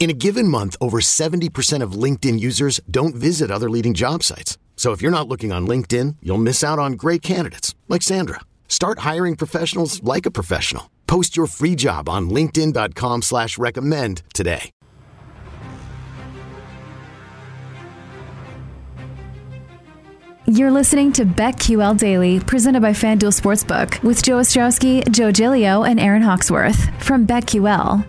In a given month, over 70% of LinkedIn users don't visit other leading job sites. So if you're not looking on LinkedIn, you'll miss out on great candidates like Sandra. Start hiring professionals like a professional. Post your free job on linkedin.com/recommend today. You're listening to BetQL Daily, presented by FanDuel Sportsbook, with Joe Ostrowski, Joe Giglio, and Aaron Hawksworth from BetQL.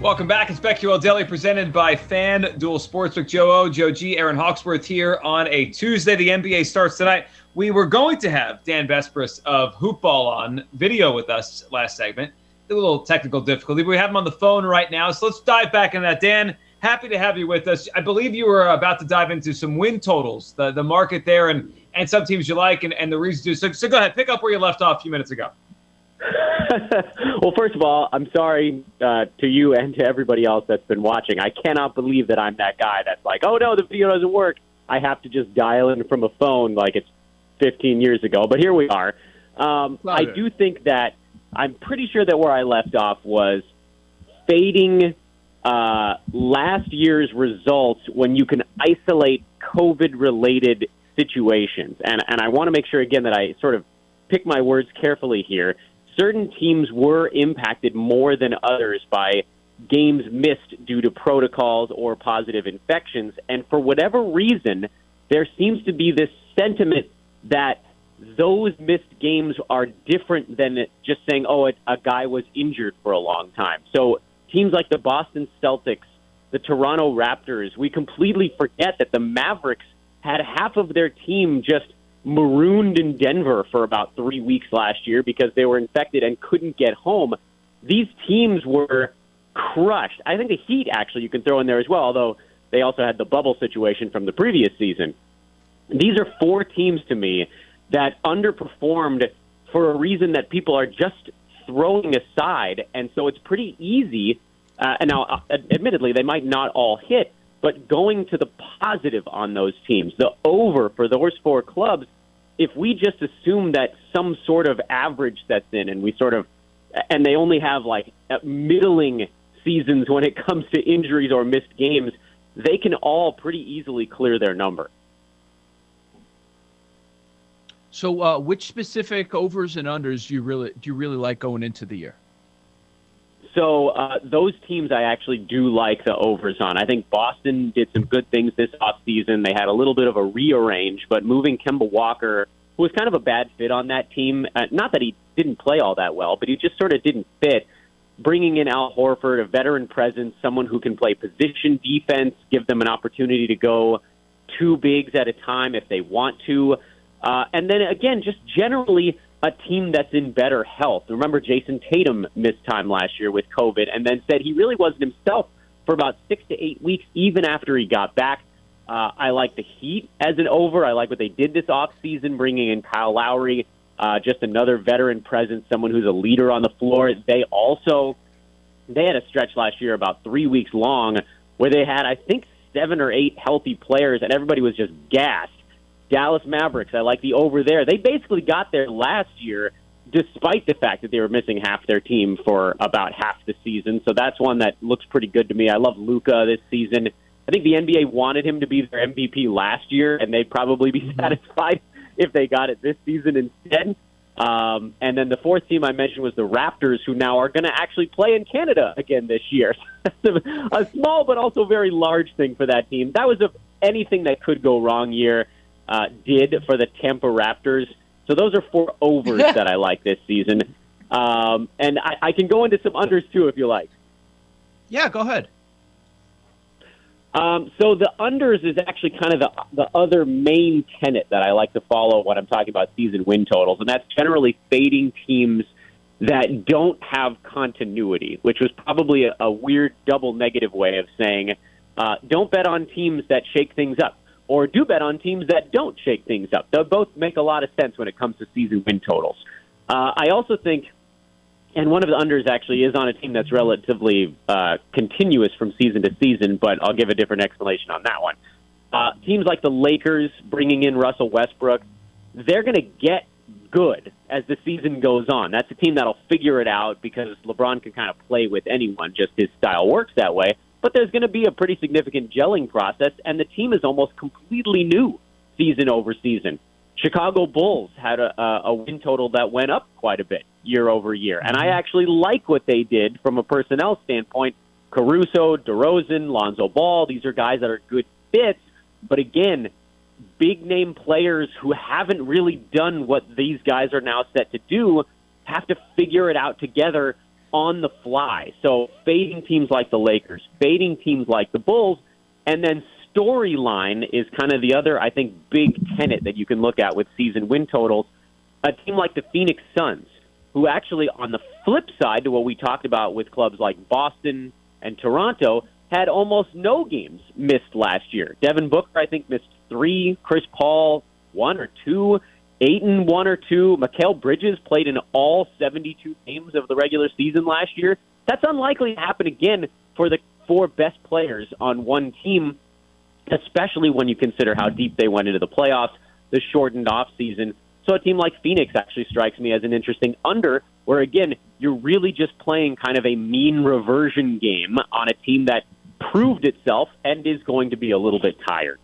Welcome back. It's BetQL Daily presented by FanDuel Sportsbook. Joe O, Joe G, Aaron Hawksworth here on a Tuesday. The NBA starts tonight. We were going to have Dan Besbris of Hoopball on video with us last segment. A little technical difficulty, but we have him on the phone right now. So let's dive back into that. Dan, happy to have you with us. I believe you were about to dive into some win totals, the market there and some teams you like and the reasons to do so. So go ahead, pick up where you left off a few minutes ago. Well, first of all, I'm sorry to you and to everybody else that's been watching. I cannot believe that I'm that guy that's like, oh, no, the video doesn't work. I have to just dial in from a phone like it's 15 years ago. But here we are. I do think that I'm pretty sure that where I left off was fading last year's results when you can isolate COVID-related situations. And I want to make sure, again, that I sort of pick my words carefully here. Certain teams were impacted more than others by games missed due to protocols or positive infections. And for whatever reason, there seems to be this sentiment that those missed games are different than just saying, oh, a guy was injured for a long time. So teams like the Boston Celtics, the Toronto Raptors, we completely forget that the Mavericks had half of their team just marooned in Denver for about 3 weeks last year because they were infected and couldn't get home. These teams were crushed. I think the Heat, actually, you can throw in there as well, although they also had the bubble situation from the previous season. These are four teams, to me, that underperformed for a reason that people are just throwing aside, and so it's pretty easy. And now, admittedly, they might not all hit, but going to the positive on those teams, the over for those four clubs, if we just assume that some sort of average sets in and we sort of, and they only have like middling seasons when it comes to injuries or missed games, they can all pretty easily clear their number. So which specific overs and unders do you really like going into the year? So those teams I actually do like the overs on. I think Boston did some good things this offseason. They had a little bit of a rearrange, but moving Kemba Walker, who was kind of a bad fit on that team, not that he didn't play all that well, but he just sort of didn't fit. Bringing in Al Horford, a veteran presence, someone who can play position defense, give them an opportunity to go two bigs at a time if they want to. And then, again, just generally a team that's in better health. Remember, Jason Tatum missed time last year with COVID and then said he really wasn't himself for about 6 to 8 weeks, even after he got back. I like the Heat as an over. I like what they did this offseason, bringing in Kyle Lowry, just another veteran presence, someone who's a leader on the floor. They had a stretch last year about 3 weeks long where they had, I think, 7 or 8 healthy players, and everybody was just gassed. Dallas Mavericks, I like the over there. They basically got there last year despite the fact that they were missing half their team for about half the season. So that's one that looks pretty good to me. I love Luka this season. I think the NBA wanted him to be their MVP last year, and they'd probably be satisfied if they got it this season instead. And then the fourth team I mentioned was the Raptors, who now are going to actually play in Canada again this year. A small but also very large thing for that team. That was anything that could go wrong year. Did for the Tampa Raptors. So those are four overs that I like this season. And I can go into some unders, too, if you like. Yeah, go ahead. So the unders is actually kind of the other main tenet that I like to follow when I'm talking about season win totals, and that's generally fading teams that don't have continuity, which was probably a weird double negative way of saying don't bet on teams that shake things up, or do bet on teams that don't shake things up. They both make a lot of sense when it comes to season win totals. I also think, and one of the unders actually is on a team that's relatively continuous from season to season, but I'll give a different explanation on that one. Teams like the Lakers bringing in Russell Westbrook, they're going to get good as the season goes on. That's a team that'll figure it out because LeBron can kind of play with anyone, just his style works that way. But there's going to be a pretty significant gelling process, and the team is almost completely new season over season. Chicago Bulls had a win total that went up quite a bit year over year, and I actually like what they did from a personnel standpoint. Caruso, DeRozan, Lonzo Ball, these are guys that are good fits, but again, big-name players who haven't really done what these guys are now set to do have to figure it out together on the fly. So fading teams like the Lakers, fading teams like the Bulls, and then storyline is kind of the other, I think, big tenet that you can look at with season win totals. A team like the Phoenix Suns, who actually on the flip side to what we talked about with clubs like Boston and Toronto, had almost no games missed last year. Devin Booker, I think, missed 3. Chris Paul, 1 or 2. Ayton, 1 or 2. Mikael Bridges played in all 72 games of the regular season last year. That's unlikely to happen again for the 4 best players on one team, especially when you consider how deep they went into the playoffs, the shortened offseason. So a team like Phoenix actually strikes me as an interesting under, where, again, you're really just playing kind of a mean reversion game on a team that proved itself and is going to be a little bit tired.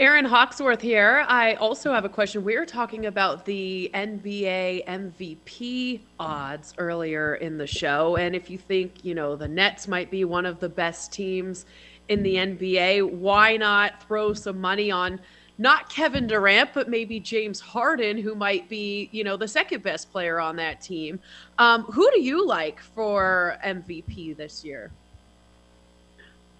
Aaron Hawksworth here. I also have a question. We were talking about the NBA MVP odds earlier in the show, and if you think, you know, the Nets might be one of the best teams in the NBA, why not throw some money on not Kevin Durant, but maybe James Harden, who might be, you know, the second best player on that team. Who do you like for MVP this year?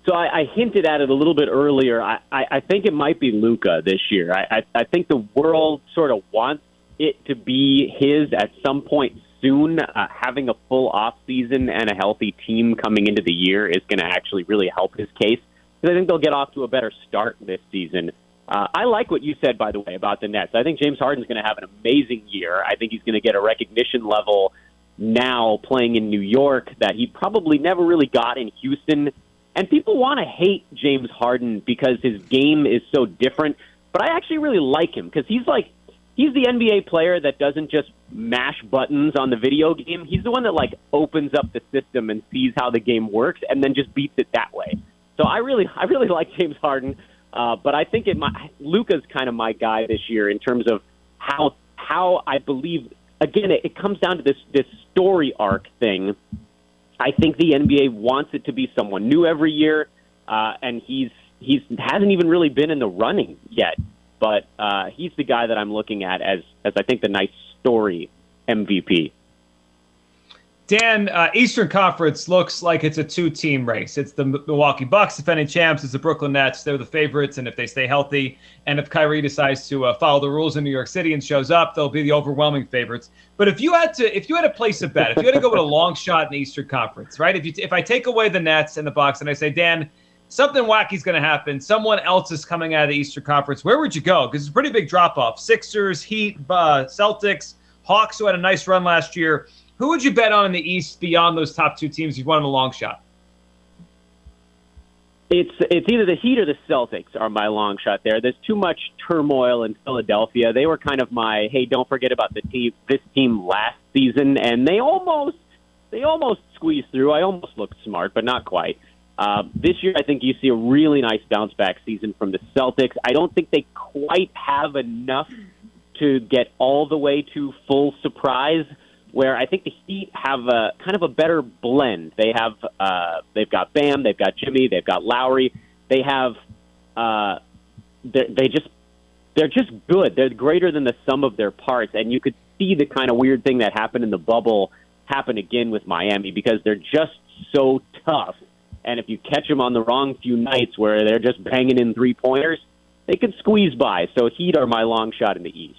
So I hinted at it a little bit earlier. I think it might be Luka this year. I think the world sort of wants it to be his at some point soon. Having a full off season and a healthy team coming into the year is going to actually really help his case, because I think they'll get off to a better start this season. I like what you said, by the way, about the Nets. I think James Harden's going to have an amazing year. I think he's going to get a recognition level now playing in New York that he probably never really got in Houston. And people want to hate James Harden because his game is so different, but I actually really like him because he's the NBA player that doesn't just mash buttons on the video game. He's the one that opens up the system and sees how the game works and then just beats it that way. So I really like James Harden, but I think Luka's kind of my guy this year in terms of how I believe. Again, it comes down to this story arc thing. I think the NBA wants it to be someone new every year, and he hasn't even really been in the running yet. But he's the guy that I'm looking at as I think the nice story MVP. Dan, Eastern Conference looks like it's a 2-team race. It's the Milwaukee Bucks, defending champs. It's the Brooklyn Nets. They're the favorites, and if they stay healthy, and if Kyrie decides to follow the rules in New York City and shows up, they'll be the overwhelming favorites. But if you had to place a bet, if you had to go with a long shot in the Eastern Conference, right? If I take away the Nets and the Bucks, and I say, Dan, something wacky's going to happen. Someone else is coming out of the Eastern Conference. Where would you go? Because it's a pretty big drop off. Sixers, Heat, Celtics, Hawks, who had a nice run last year. Who would you bet on in the East beyond those top 2 teams if you wanted a long shot? It's either the Heat or the Celtics are my long shot there. There's too much turmoil in Philadelphia. They were kind of my, hey, don't forget about this team last season, and they almost squeezed through. I almost looked smart, but not quite. This year, I think you see a really nice bounce-back season from the Celtics. I don't think they quite have enough to get all the way to full surprise, where I think the Heat have a kind of a better blend. They have they've got Bam, they've got Jimmy, they've got Lowry. They have they just they're just good. They're greater than the sum of their parts, and you could see the kind of weird thing that happened in the bubble happen again with Miami because they're just so tough. And if you catch them on the wrong few nights where they're just banging in three-pointers, they can squeeze by. So Heat are my long shot in the East.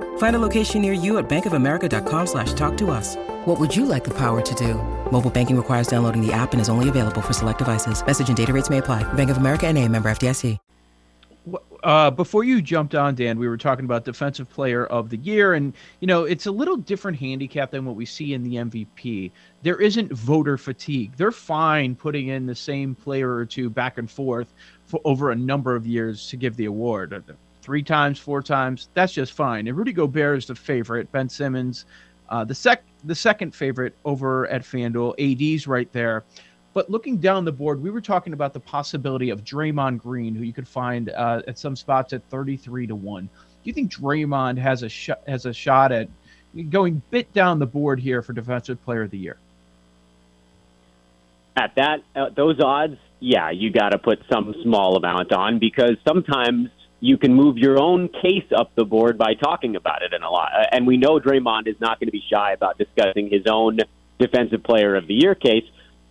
Find a location near you at bankofamerica.com/talktous. What would you like the power to do? Mobile banking requires downloading the app and is only available for select devices. Message and data rates may apply. Bank of America NA, member FDIC. Before you jumped on, Dan, we were talking about Defensive Player of the Year, and you know it's a little different handicap than what we see in the MVP. There isn't voter fatigue. They're fine putting in the same player or two back and forth for over a number of years to give the award. 3 times, 4 times, that's just fine. And Rudy Gobert is the favorite. Ben Simmons, the second favorite over at FanDuel. AD's right there. But looking down the board, we were talking about the possibility of Draymond Green, who you could find at some spots at 33-1. Do you think Draymond has a shot at going a bit down the board here for Defensive Player of the Year? At that, those odds, yeah, you got to put some small amount on because sometimes you can move your own case up the board by talking about it in a lot. And we know Draymond is not going to be shy about discussing his own Defensive Player of the Year case.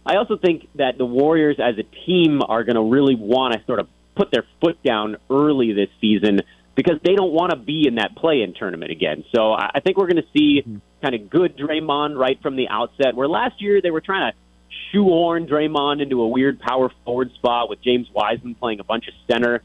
I also think that the Warriors as a team are going to really want to sort of put their foot down early this season because they don't want to be in that play-in tournament again. So I think we're going to see kind of good Draymond right from the outset, where last year they were trying to shoehorn Draymond into a weird power forward spot with James Wiseman playing a bunch of center.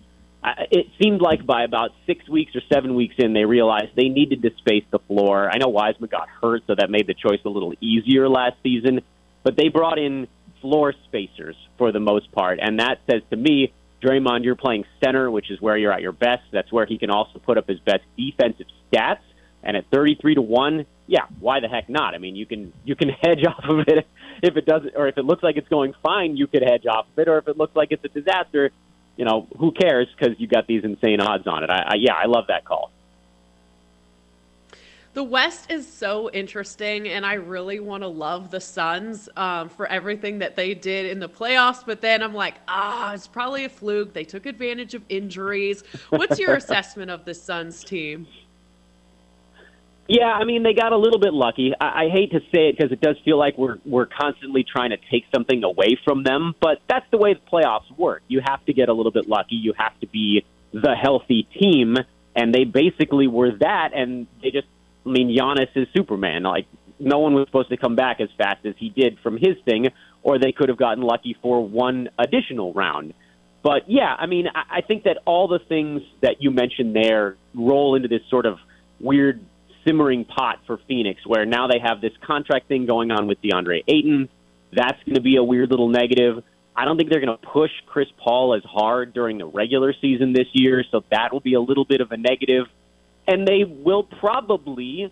It seemed like by about 6 weeks or 7 weeks in, they realized they needed to space the floor. I know Wiseman got hurt, so that made the choice a little easier last season. But they brought in floor spacers for the most part. And that says to me, Draymond, you're playing center, which is where you're at your best. That's where he can also put up his best defensive stats. And at 33-1, yeah, why the heck not? I mean, you can hedge off of it if it doesn't, or if it looks like it's going fine, you could hedge off of it. Or if it looks like it's a disaster, you know, who cares? Because you got these insane odds on it. I love that call. The West is so interesting, and I really want to love the Suns for everything that they did in the playoffs. But then I'm like, it's probably a fluke. They took advantage of injuries. What's your assessment of the Suns team? Yeah, I mean, they got a little bit lucky. I hate to say it because it does feel like we're constantly trying to take something away from them. But that's the way the playoffs work. You have to get a little bit lucky. You have to be the healthy team. And they basically were that, and they just... I mean, Giannis is Superman. Like, no one was supposed to come back as fast as he did from his thing, or they could have gotten lucky for one additional round. But, yeah, I mean, I think that all the things that you mentioned there roll into this sort of weird simmering pot for Phoenix, where now they have this contract thing going on with DeAndre Ayton. That's going to be a weird little negative. I don't think they're going to push Chris Paul as hard during the regular season this year, so that will be a little bit of a negative. And they will probably,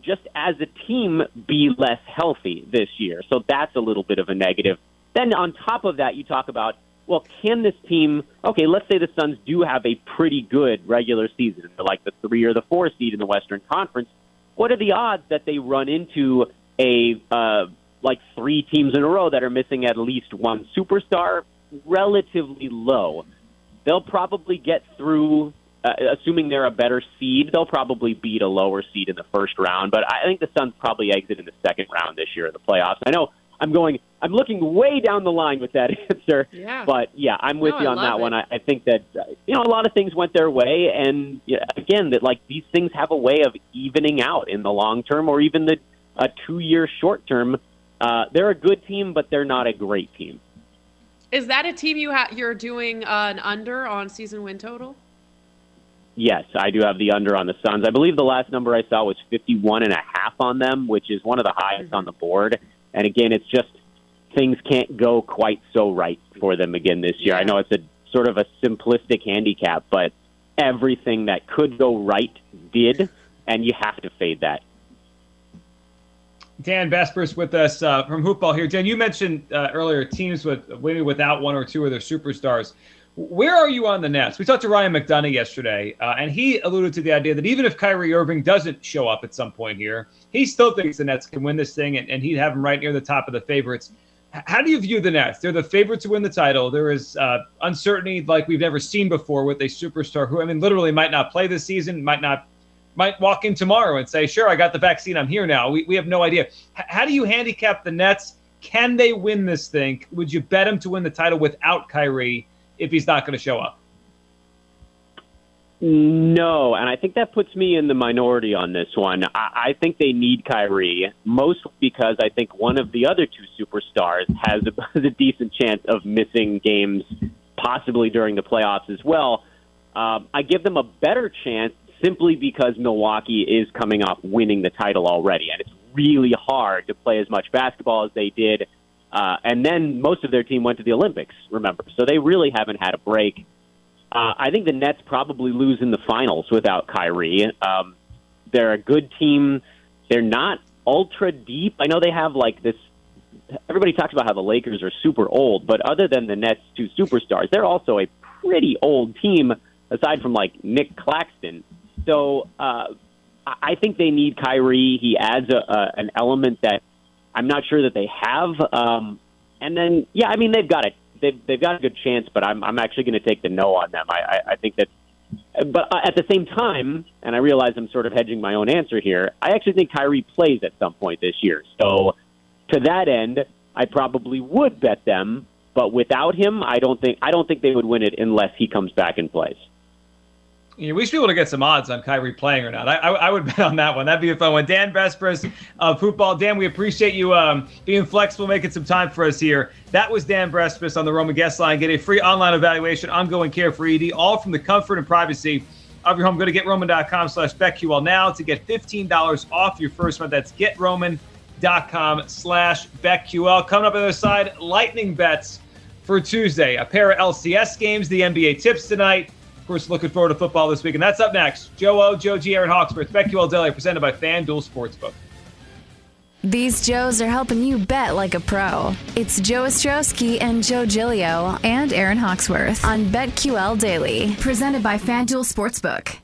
just as a team, be less healthy this year. So that's a little bit of a negative. Then on top of that, you talk about, well, can this team, okay, let's say the Suns do have a pretty good regular season. They're like the 3 or the 4 seed in the Western Conference. What are the odds that they run into a 3 teams in a row that are missing at least one superstar? Relatively low. They'll probably get through... assuming they're a better seed, they'll probably beat a lower seed in the first round. But I think the Suns probably exit in the second round this year in the playoffs. I know I'm looking way down the line with that answer. Yeah. But, yeah, I'm with you on that one. I think that, you know, a lot of things went their way. And, again, that like these things have a way of evening out in the long term or even the 2-year short term. They're a good team, but they're not a great team. Is that a team you're doing an under on season win total? Yes, I do have the under on the Suns. I believe the last number I saw was 51.5 on them, which is one of the highest on the board. And again, it's just things can't go quite so right for them again this year. Yeah. I know it's a sort of a simplistic handicap, but everything that could go right did, and you have to fade that. Dan Besbris with us from Hoopball here. Dan, you mentioned earlier teams with maybe without one or two of their superstars. Where are you on the Nets? We talked to Ryan McDonough yesterday, and he alluded to the idea that even if Kyrie Irving doesn't show up at some point here, he still thinks the Nets can win this thing, and he'd have them right near the top of the favorites. How do you view the Nets? They're the favorite to win the title. There is uncertainty like we've never seen before with a superstar who, I mean, literally might not play this season, might walk in tomorrow and say, sure, I got the vaccine, I'm here now. We have no idea. How do you handicap the Nets? Can they win this thing? Would you bet them to win the title without Kyrie if he's not going to show up? No, and I think that puts me in the minority on this one. I think they need Kyrie, mostly because I think one of the other two superstars has a decent chance of missing games, possibly during the playoffs as well. I give them a better chance simply because Milwaukee is coming off winning the title already, and it's really hard to play as much basketball as they did. And then most of their team went to the Olympics, remember. So they really haven't had a break. I think the Nets probably lose in the finals without Kyrie. They're a good team. They're not ultra deep. I know they have like this. Everybody talks about how the Lakers are super old, but other than the Nets' two superstars, they're also a pretty old team, aside from like Nick Claxton. So I think they need Kyrie. He adds an element that I'm not sure that they have. And then, yeah, I mean, they've got a good chance, but I'm actually going to take the no on them. I think that, but at the same time, and I realize I'm sort of hedging my own answer here, I actually think Kyrie plays at some point this year. So to that end, I probably would bet them, but without him, I don't think they would win it unless he comes back and plays. Yeah, we should be able to get some odds on Kyrie playing or not. I would bet on that one. That'd be a fun one. Dan Besbris of Hoopball. Dan, we appreciate you being flexible, making some time for us here. That was Dan Besbris on the Roman Guest Line. Get a free online evaluation, ongoing care for ED, all from the comfort and privacy of your home. Go to GetRoman.com/BetQL now to get $15 off your first month. That's GetRoman.com/BetQL. Coming up on the other side, lightning bets for Tuesday. A pair of LCS games, the NBA tips tonight. Of course, looking forward to football this week, and that's up next. Joe O, Joe G, Aaron Hawksworth, BetQL Daily, presented by FanDuel Sportsbook. These Joes are helping you bet like a pro. It's Joe Ostrowski and Joe Giglio and Aaron Hawksworth on BetQL Daily, presented by FanDuel Sportsbook.